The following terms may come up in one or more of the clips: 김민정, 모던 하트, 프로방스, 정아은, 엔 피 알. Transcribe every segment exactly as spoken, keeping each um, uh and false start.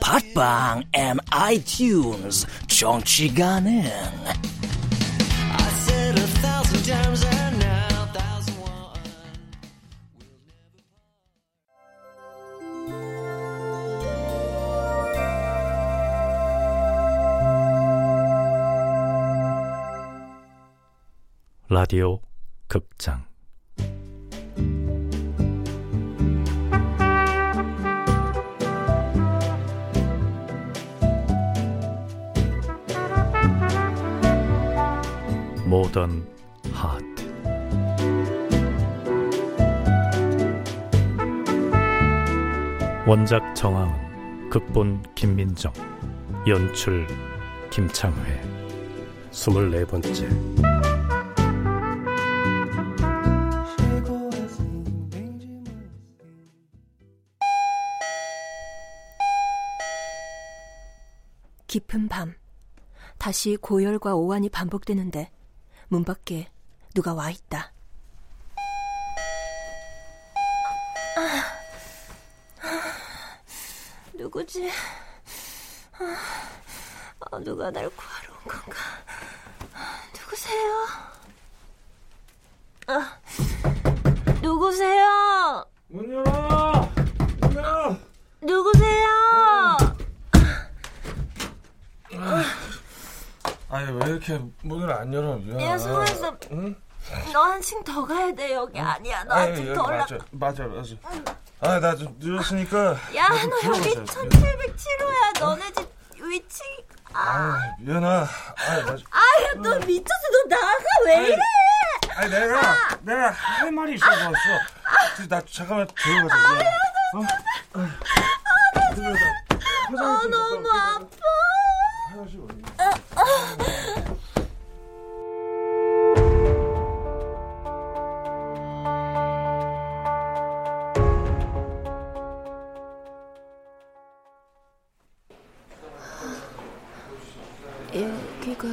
팟빵 and 아이튠즈 정치 가능. 라디오 극장 모던 하트. 원작 정아은, 극본 김민정, 연출 김창회. 스물네 번째. 깊은 밤, 다시 고열과 오한이 반복되는데 문 밖에 누가 와 있다. 아, 아, 누구지? 아, 아, 누가 날 구하러 온 건가? 아, 누구세요? 아, 누구세요? 문 열어! 문 열어! 누구세요? 아. 아니 왜 이렇게 문을 안 열어? 미안해. 야 성화했어. 응? 너 한층 더 가야 돼. 여기 아니야. 너 한층 더 올라. 맞아 맞아. 맞아. 응. 아 나 좀 늦었으니까. 야 너 여기 천칠백칠 호야. 너네 집 위치. 아 미안아. 아유 맞아. 아유 너 미쳤어. 너 나가 왜 아니, 이래? 아니 내가 아. 내가 할 말이 있어서 왔어. 아. 나 잠깐만 들어가자. 아유 어? 아, 나 진짜. 아 너무 아파. 여기가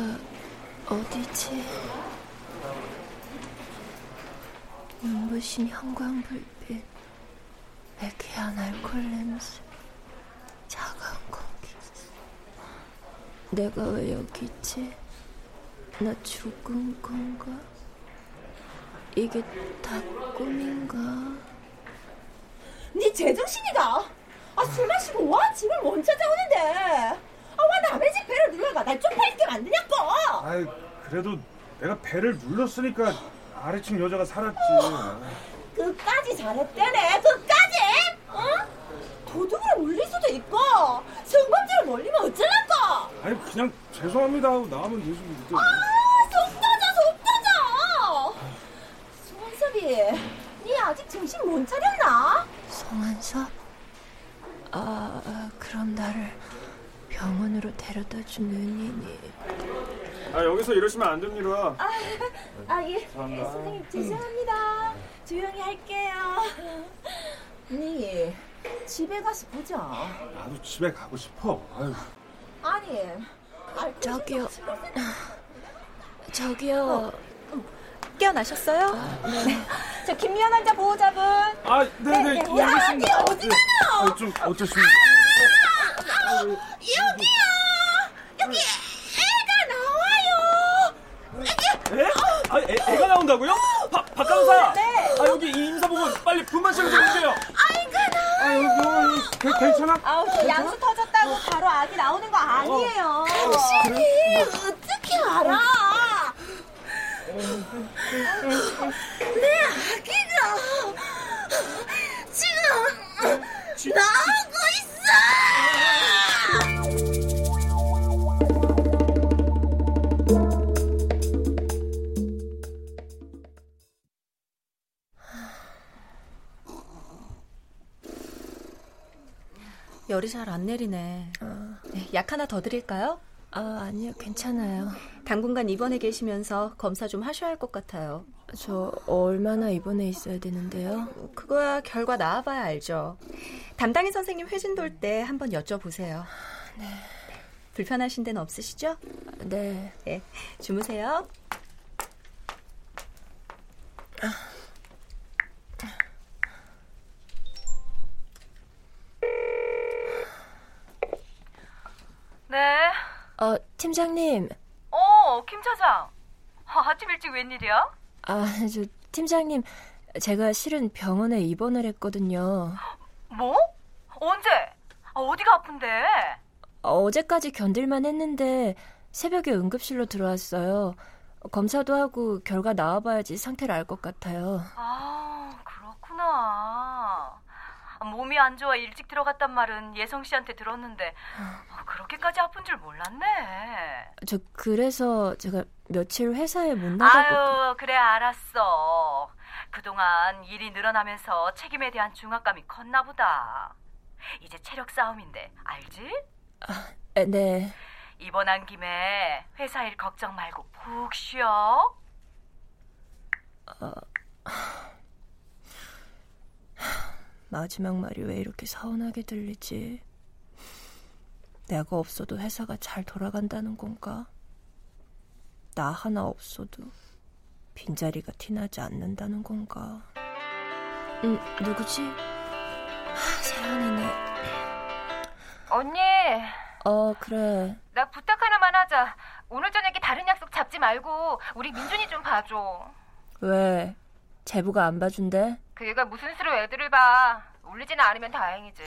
어디지? 눈부신 형광불빛, 매캐한 알코올 냄새, 차가운 공기. 내가 왜 여기 있지? 나 죽은 건가? 이게 다 꿈인가? 네 제정신이다. 아, 술 마시고 와 집을 못 찾아오는데. 아, 와 남의 집 배를 눌러가 날 쪽팔리게 만드냐고. 아이 그래도 내가 배를 눌렀으니까 아래층 여자가 살았지. 어, 끝까지 잘했대네. 끝까지. 어? 도둑으로 물릴 수도 있고 성범죄로 몰리면 어쩌라고. 아니 그냥 죄송합니다 하고 나오면 되지. 아 속 터져 속 터져. 송한섭이 니 아직 정신 못 차렸나? 송한섭? 아 그럼 나를 병원으로 데려다준 은인이. 아 여기서 이러시면 안 됩니다. 아예 아, 예, 선생님 죄송합니다. 음. 조용히 할게요. 니 집에 가서 보자. 아, 나도 집에 가고 싶어. 아유. 아니, 저기요, 저기요, 어, 깨어나셨어요? 아, 네. 네. 저 김미연 환자 보호자분. 아, 네네. 네, 네. 야, 니 어디가요? 아, 좀 어쩌시면. 아, 아, 아, 여기요. 여기 애가 나와요. 아, 애, 애, 애가 나온다고요? 바, 박 간호사. 네. 아, 여기 이 임산부분 빨리 분만 시켜주세요. 아이가 나와요. 아, 여기 괜찮아? 아우, 양수 터졌다. 끝나고 바로 아기 나오는 거 아니에요. 당신이 어떻게 알아? 내 아기가 지금 나오고 있어! 열이 잘 안 내리네. 어. 약 하나 더 드릴까요? 아, 아니요, 괜찮아요. 당분간 입원해 계시면서 검사 좀 하셔야 할 것 같아요. 저 얼마나 입원해 있어야 되는데요? 그거야 결과 나와봐야 알죠. 담당의 선생님 회진 돌 때 한번 여쭤보세요. 네. 불편하신 데는 없으시죠? 네. 네, 주무세요. 아. 네. 어, 팀장님. 어, 김 차장. 아침 일찍 웬일이야? 아, 저 팀장님, 제가 실은 병원에 입원을 했거든요. 뭐? 언제? 아, 어디가 아픈데? 어제까지 견딜만 했는데 새벽에 응급실로 들어왔어요. 검사도 하고 결과 나와봐야지 상태를 알 것 같아요. 아, 그렇구나. 몸이 안 좋아 일찍 들어갔단 말은 예성 씨한테 들었는데 그렇게까지 아픈 줄 몰랐네. 저 그래서 제가 며칠 회사에 못 나가고. 아유, 그래 알았어. 그동안 일이 늘어나면서 책임에 대한 중압감이 컸나 보다. 이제 체력 싸움인데 알지? 아, 네. 입원한 김에 회사 일 걱정 말고 푹 쉬어. 어... 마지막 말이 왜 이렇게 서운하게 들리지? 내가 없어도 회사가 잘 돌아간다는 건가? 나 하나 없어도 빈자리가 티나지 않는다는 건가? 음, 누구지? 아, 세연이네. 언니. 어, 그래. 나 부탁 하나만 하자. 오늘 저녁에 다른 약속 잡지 말고 우리 민준이 좀 봐줘. 왜? 제부가 안 봐준대? 그 애가 무슨 수로 애들을 봐. 울리지는 않으면 다행이지.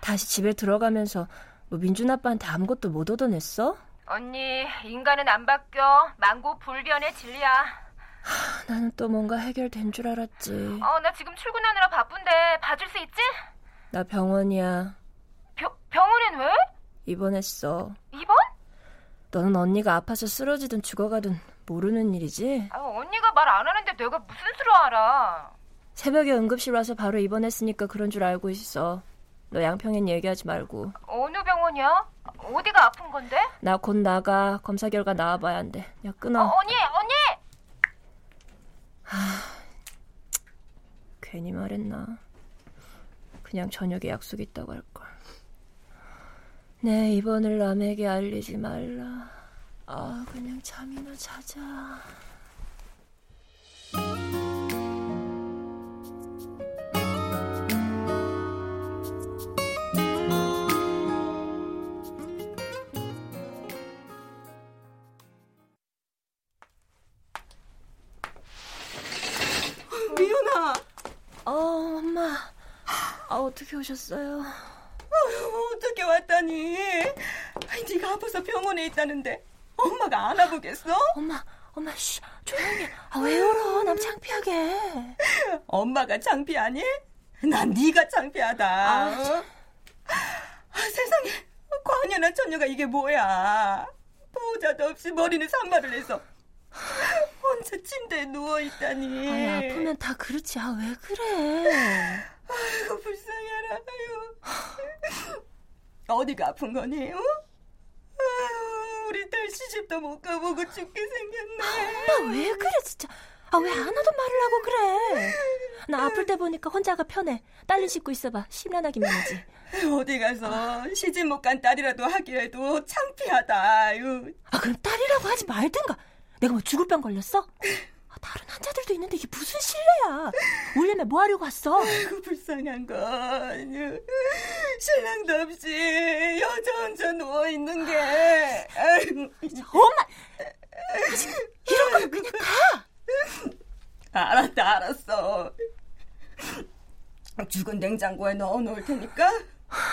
다시 집에 들어가면서 뭐 민준 아빠한테 아무것도 못 얻어냈어? 언니, 인간은 안 바뀌어. 만고 불변의 진리야. 하, 나는 또 뭔가 해결된 줄 알았지. 어, 나 지금 출근하느라 바쁜데 봐줄 수 있지? 나 병원이야. 병, 병원엔 왜? 입원했어. 입원? 너는 언니가 아파서 쓰러지든 죽어가든 모르는 일이지? 아, 언니가 말 안 하는데 내가 무슨 수로 알아. 새벽에 응급실 와서 바로 입원했으니까 그런 줄 알고 있어. 너 양평엔 얘기하지 말고. 어느 병원이야? 어디가 아픈 건데? 나 곧 나가. 검사 결과 나와봐야 한대. 야, 끊어. 어, 언니! 언니! 하... 괜히 말했나. 그냥 저녁에 약속 있다고 할걸. 내 입원을 남에게 알리지 말라. 아, 그냥 잠이나 자자. 어떻게 오셨어요? 아유, 어떻게 왔다니. 네가 아파서 병원에 있다는데 엄마가 안 와보겠어? 엄마, 엄마, 쉬, 조용히. 아, 왜 울어? 남 창피하게. 엄마가 창피하니? 난 네가 창피하다. 아, 참. 아, 세상에, 관연한 처녀가 이게 뭐야. 보호자도 없이 머리는 산발을 해서 혼자 침대에 누워있다니. 아, 아프면 다 그렇지. 아, 왜 그래. 아이고, 불쌍해라. 아유. 어디가 아픈 거니? 어? 아유, 우리 딸 시집도 못 가보고 죽게 생겼네. 아, 엄마 왜 그래 진짜. 아, 왜 안 하던 말을 하고 그래. 나 아플 때 보니까 혼자가 편해. 딸을 씻고 있어봐. 심란하기만 하지. 어디 가서 아. 시집 못 간 딸이라도 하기에도 창피하다. 아유. 아, 그럼 딸이라고 하지 말든가. 내가 뭐 죽을 병 걸렸어? 다른 환자들도 있는데 이게 무슨 신뢰야. 울려면 뭐 하려고 왔어? 아이고, 불쌍한 건 신랑도 없이 여자 혼자 누워있는 게. 아이고. 엄마, 이런 거면 그냥 가. 알았다, 알았어. 죽은 냉장고에 넣어놓을 테니까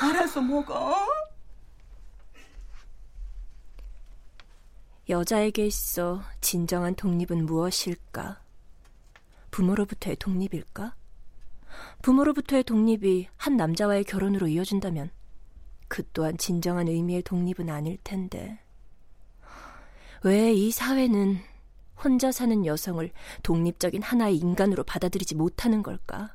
알아서 먹어. 여자에게 있어 진정한 독립은 무엇일까? 부모로부터의 독립일까? 부모로부터의 독립이 한 남자와의 결혼으로 이어진다면 그 또한 진정한 의미의 독립은 아닐 텐데, 왜 이 사회는 혼자 사는 여성을 독립적인 하나의 인간으로 받아들이지 못하는 걸까?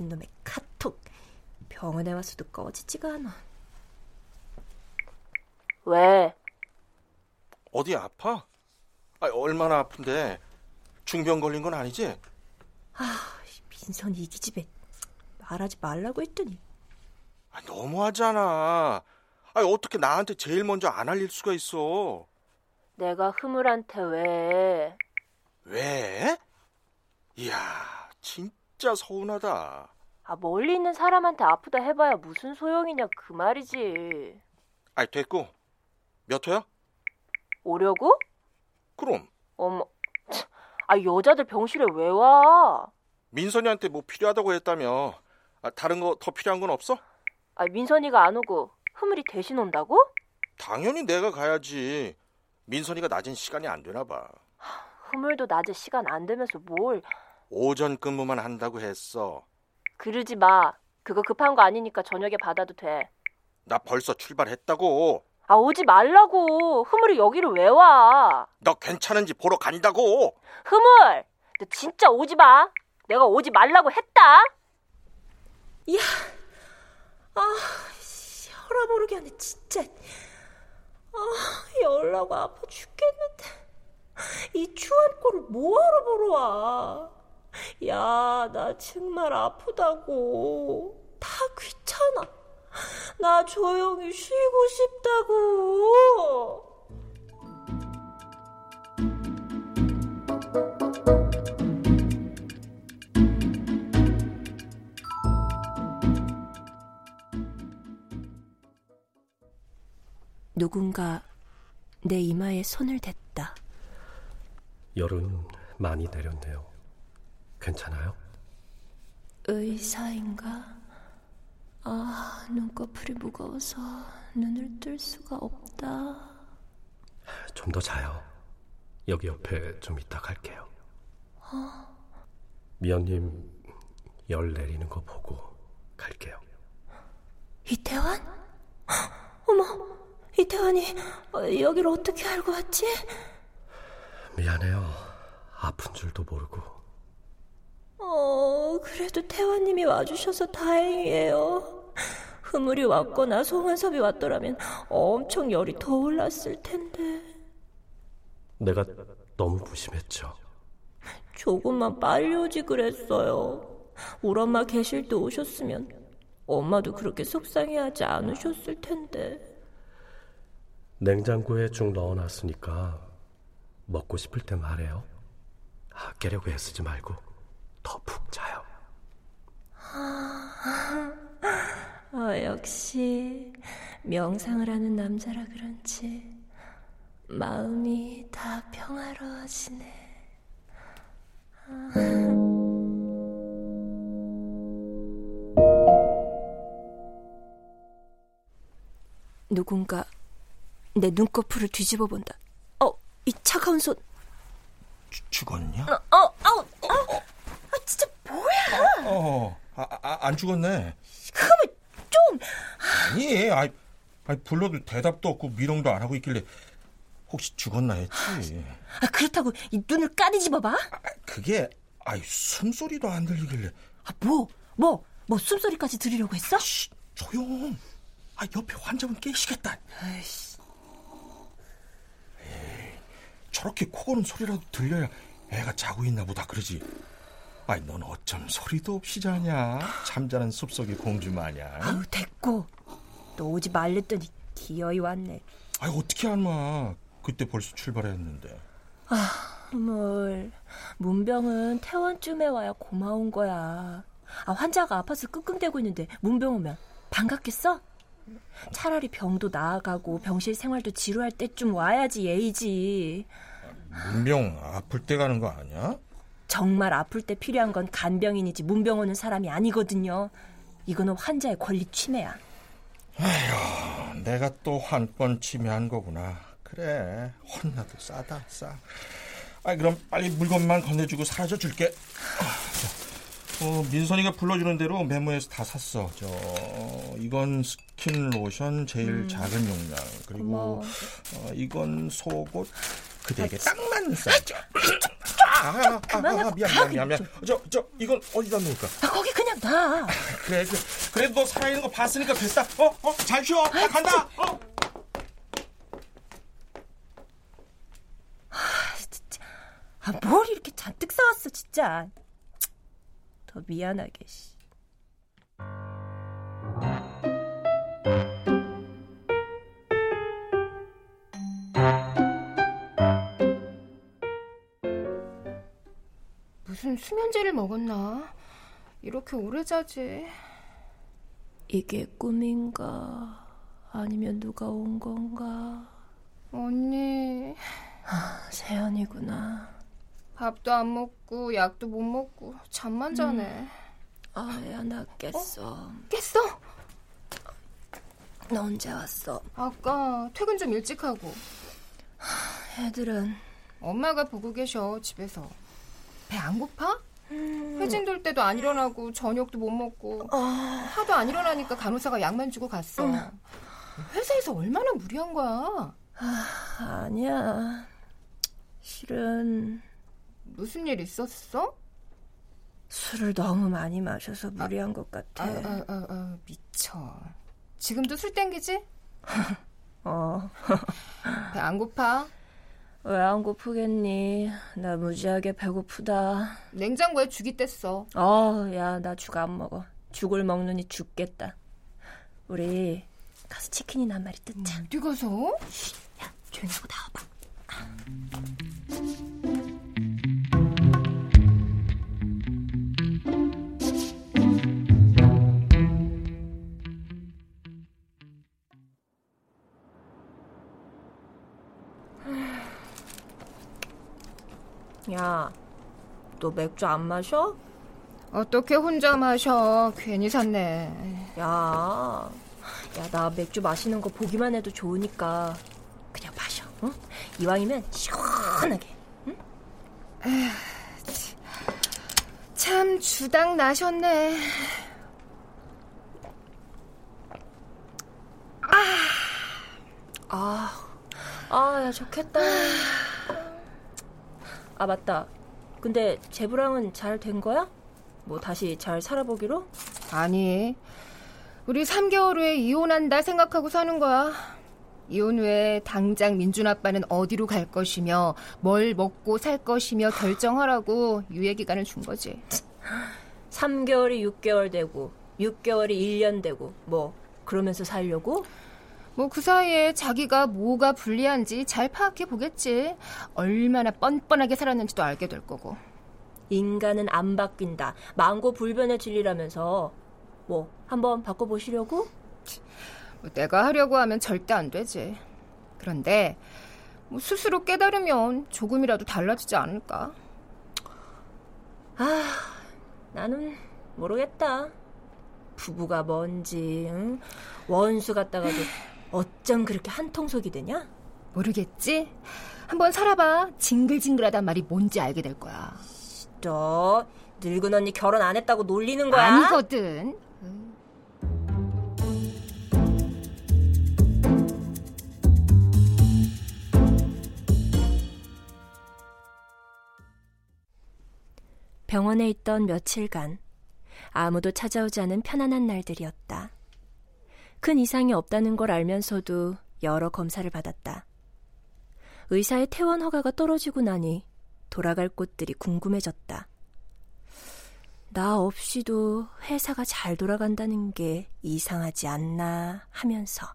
이놈의 카톡, 병원에 와서도 꺼지지가 않아. 왜? 어디 아파? 아니, 얼마나 아픈데? 중병 걸린 건 아니지? 아, 민선이 이 기집애 말하지 말라고 했더니. 아니, 너무하잖아. 아니, 어떻게 나한테 제일 먼저 안 알릴 수가 있어? 내가 흐물한테 왜? 왜? 이야, 진짜 진짜 서운하다. 아, 멀리 있는 사람한테 아프다 해봐야 무슨 소용이냐 그 말이지. 아이, 됐고. 몇 회야? 오려고? 그럼. 어머, 아, 여자들 병실에 왜 와? 민선이한테 뭐 필요하다고 했다며. 아, 다른 거 더 필요한 건 없어? 아, 민선이가 안 오고 흐물이 대신 온다고? 당연히 내가 가야지. 민선이가 낮은 시간이 안 되나 봐. 흐물도 낮에 시간 안 되면서 뭘... 오전 근무만 한다고 했어. 그러지 마. 그거 급한 거 아니니까 저녁에 받아도 돼. 나 벌써 출발했다고. 아, 오지 말라고. 흐물이 여기를 왜 와? 너 괜찮은지 보러 간다고. 흐물, 너 진짜 오지 마. 내가 오지 말라고 했다. 이야, 아, 혈압 오르게 하네 진짜. 아, 열나고 아파 죽겠는데 이 추한 꼴을 뭐하러 보러 와? 야, 나 정말 아프다고. 다 귀찮아. 나 조용히 쉬고 싶다고. 누군가 내 이마에 손을 댔다. 열은 많이 내렸네요. 괜찮아요? 의사인가? 아, 눈꺼풀이 무거워서 눈을 뜰 수가 없다. 좀 더 자요. 여기 옆에 좀 이따 갈게요. 어? 미연님 열 내리는 거 보고 갈게요. 이태원? 어머, 이태원이 여기를 어떻게 알고 왔지? 미안해요. 아픈 줄도 모르고. 어, 그래도 태원님이 와주셔서 다행이에요. 흐물이 왔거나 송은섭이 왔더라면 엄청 열이 더 올랐을 텐데. 내가 너무 무심했죠. 조금만 빨리 오지 그랬어요. 우리 엄마 계실 때 오셨으면 엄마도 그렇게 속상해하지 않으셨을 텐데. 냉장고에 쭉 넣어놨으니까 먹고 싶을 때 말해요. 아끼려고 애쓰지 말고 더 푹 자요. 어, 역시 명상을 하는 남자라 그런지 마음이 다 평화로워지네. 누군가 내 눈꺼풀을 뒤집어 본다. 어, 이 차가운 손. 주, 죽었냐? 어, 어, 어, 어. 진짜 뭐야? 어, 어, 아, 아, 안 죽었네. 그러면 좀. 아니, 아이, 아이, 불러도 대답도 없고 미롱도 안 하고 있길래 혹시 죽었나 했지. 아, 그렇다고 이 눈을 까뒤집어봐? 아, 그게, 아이, 숨소리도 안 들리길래. 아, 뭐, 뭐, 뭐 숨소리까지 들으려고 했어? 쉿, 조용. 아, 옆에 환자분 깨시겠다. 아이씨. 에이, 저렇게 코 고는 소리라도 들려야 애가 자고 있나 보다 그러지. 아이, 넌 어쩜 소리도 없이 자냐? 잠자는 숲속의 공주 마냥. 아우, 됐고. 너 오지 말랬더니 기어이 왔네. 아이, 어떻게 안 와? 그때 벌써 출발했는데. 아, 뭘. 문병은 퇴원쯤에 와야 고마운 거야. 아, 환자가 아파서 끙끙대고 있는데 문병 오면 반갑겠어? 차라리 병도 나아가고 병실 생활도 지루할 때쯤 와야지 예의지. 문병 아플 때 가는 거 아니야? 정말 아플 때 필요한 건 간병인이지 문병 오는 사람이 아니거든요. 이거는 환자의 권리 침해야. 아휴, 내가 또 한 번 침해한 거구나. 그래, 혼나도 싸다 싸. 아이, 그럼 빨리 물건만 건네주고 사라져 줄게. 어, 민선이가 불러주는 대로 메모해서 다 샀어. 저 이건 스킨 로션 제일 음. 작은 용량. 그리고 어, 이건 속옷 그대에게 딱 맞는 사이즈. 아, 그만해. 아, 아, 미안, 미안, 미안, 미안. 저, 저 이건 어디다 놓을까? 아, 거기 그냥 놔. 그래, 그래. 그래도 너 살아있는 거 봤으니까 됐다. 어, 어, 잘 쉬어. 나 간다. 어. 아, 진짜. 아, 뭘 이렇게 잔뜩 싸웠어, 진짜. 더 미안하게. 무슨 수면제를 먹었나? 이렇게 오래 자지. 이게 꿈인가? 아니면 누가 온 건가? 언니. 아, 세연이구나. 밥도 안 먹고 약도 못 먹고 잠만 자네. 음. 아야, 나 깼어. 어? 깼어? 너 언제 왔어? 아까 퇴근 좀 일찍 하고. 애들은? 엄마가 보고 계셔, 집에서. 배 안 고파? 음. 회진 돌 때도 안 일어나고 저녁도 못 먹고. 어. 하도 안 일어나니까 간호사가 약만 주고 갔어. 음. 회사에서 얼마나 무리한 거야? 아, 아니야. 실은... 무슨 일 있었어? 술을 너무 많이 마셔서 무리한 아, 것 같아. 아, 아, 아, 아, 미쳐. 지금도 술 땡기지? 어. 배 안 고파? 왜 안 고프겠니? 나 무지하게 배고프다. 냉장고에 죽이 뗐어. 어, 야, 나 죽 안 먹어. 죽을 먹느니 죽겠다. 우리 가서 치킨이나 한 마리 뜯자. 어디 가서? 야, 조용히 하고 나와봐. 야, 너 맥주 안 마셔? 어떻게 혼자 마셔? 괜히 샀네. 야, 야, 나 맥주 마시는 거 보기만 해도 좋으니까 그냥 마셔. 응? 이왕이면 시원하게. 응? 에휴, 참 주당 나셨네. 아, 아, 아, 야, 좋겠다. 아, 맞다. 근데 제부랑은 잘 된 거야? 뭐 다시 잘 살아보기로? 아니, 우리 삼 개월 후에 이혼한다 생각하고 사는 거야. 이혼 후에 당장 민준 아빠는 어디로 갈 것이며 뭘 먹고 살 것이며 결정하라고 유예기간을 준 거지. 삼 개월이 육 개월 되고 육 개월이 일 년 되고 뭐 그러면서 살려고? 뭐 그 사이에 자기가 뭐가 불리한지 잘 파악해 보겠지. 얼마나 뻔뻔하게 살았는지도 알게 될 거고. 인간은 안 바뀐다. 만고불변의 진리라면서. 뭐 한번 바꿔보시려고? 뭐 내가 하려고 하면 절대 안 되지. 그런데 뭐 스스로 깨달으면 조금이라도 달라지지 않을까? 아, 나는 모르겠다. 부부가 뭔지. 응? 원수 같다가도 어쩜 그렇게 한통속이 되냐? 모르겠지? 한번 살아봐. 징글징글하단 말이 뭔지 알게 될 거야. 너 늙은 언니 결혼 안 했다고 놀리는 거야? 아니거든. 응. 병원에 있던 며칠간 아무도 찾아오지 않은 편안한 날들이었다. 큰 이상이 없다는 걸 알면서도 여러 검사를 받았다. 의사의 퇴원 허가가 떨어지고 나니 돌아갈 곳들이 궁금해졌다. 나 없이도 회사가 잘 돌아간다는 게 이상하지 않나 하면서.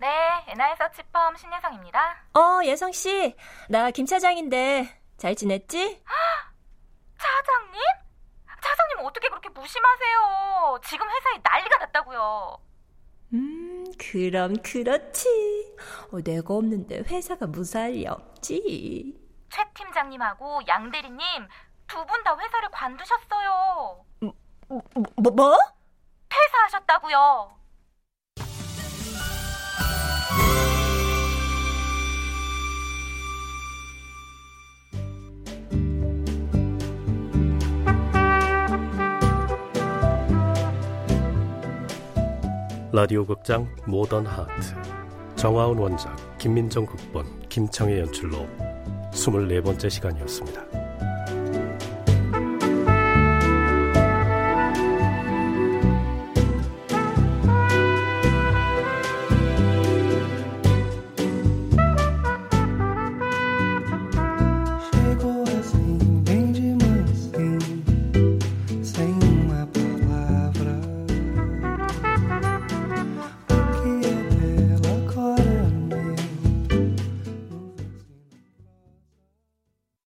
네, 엔아이서치펌 신예성입니다. 어, 예성씨. 나 김 차장인데 잘 지냈지? 차장님? 차장님 조심하세요. 지금 회사에 난리가 났다고요. 음, 그럼 그렇지. 어, 내가 없는데 회사가 무사할 리 없지. 최 팀장님하고 양 대리님 두 분 다 회사를 관두셨어요. 뭐? 뭐? 뭐? 퇴사하셨다고요. 라디오 극장 모던 하트, 정아은 원작, 김민정 극본, 김창의 연출로 이십사 번째 시간이었습니다.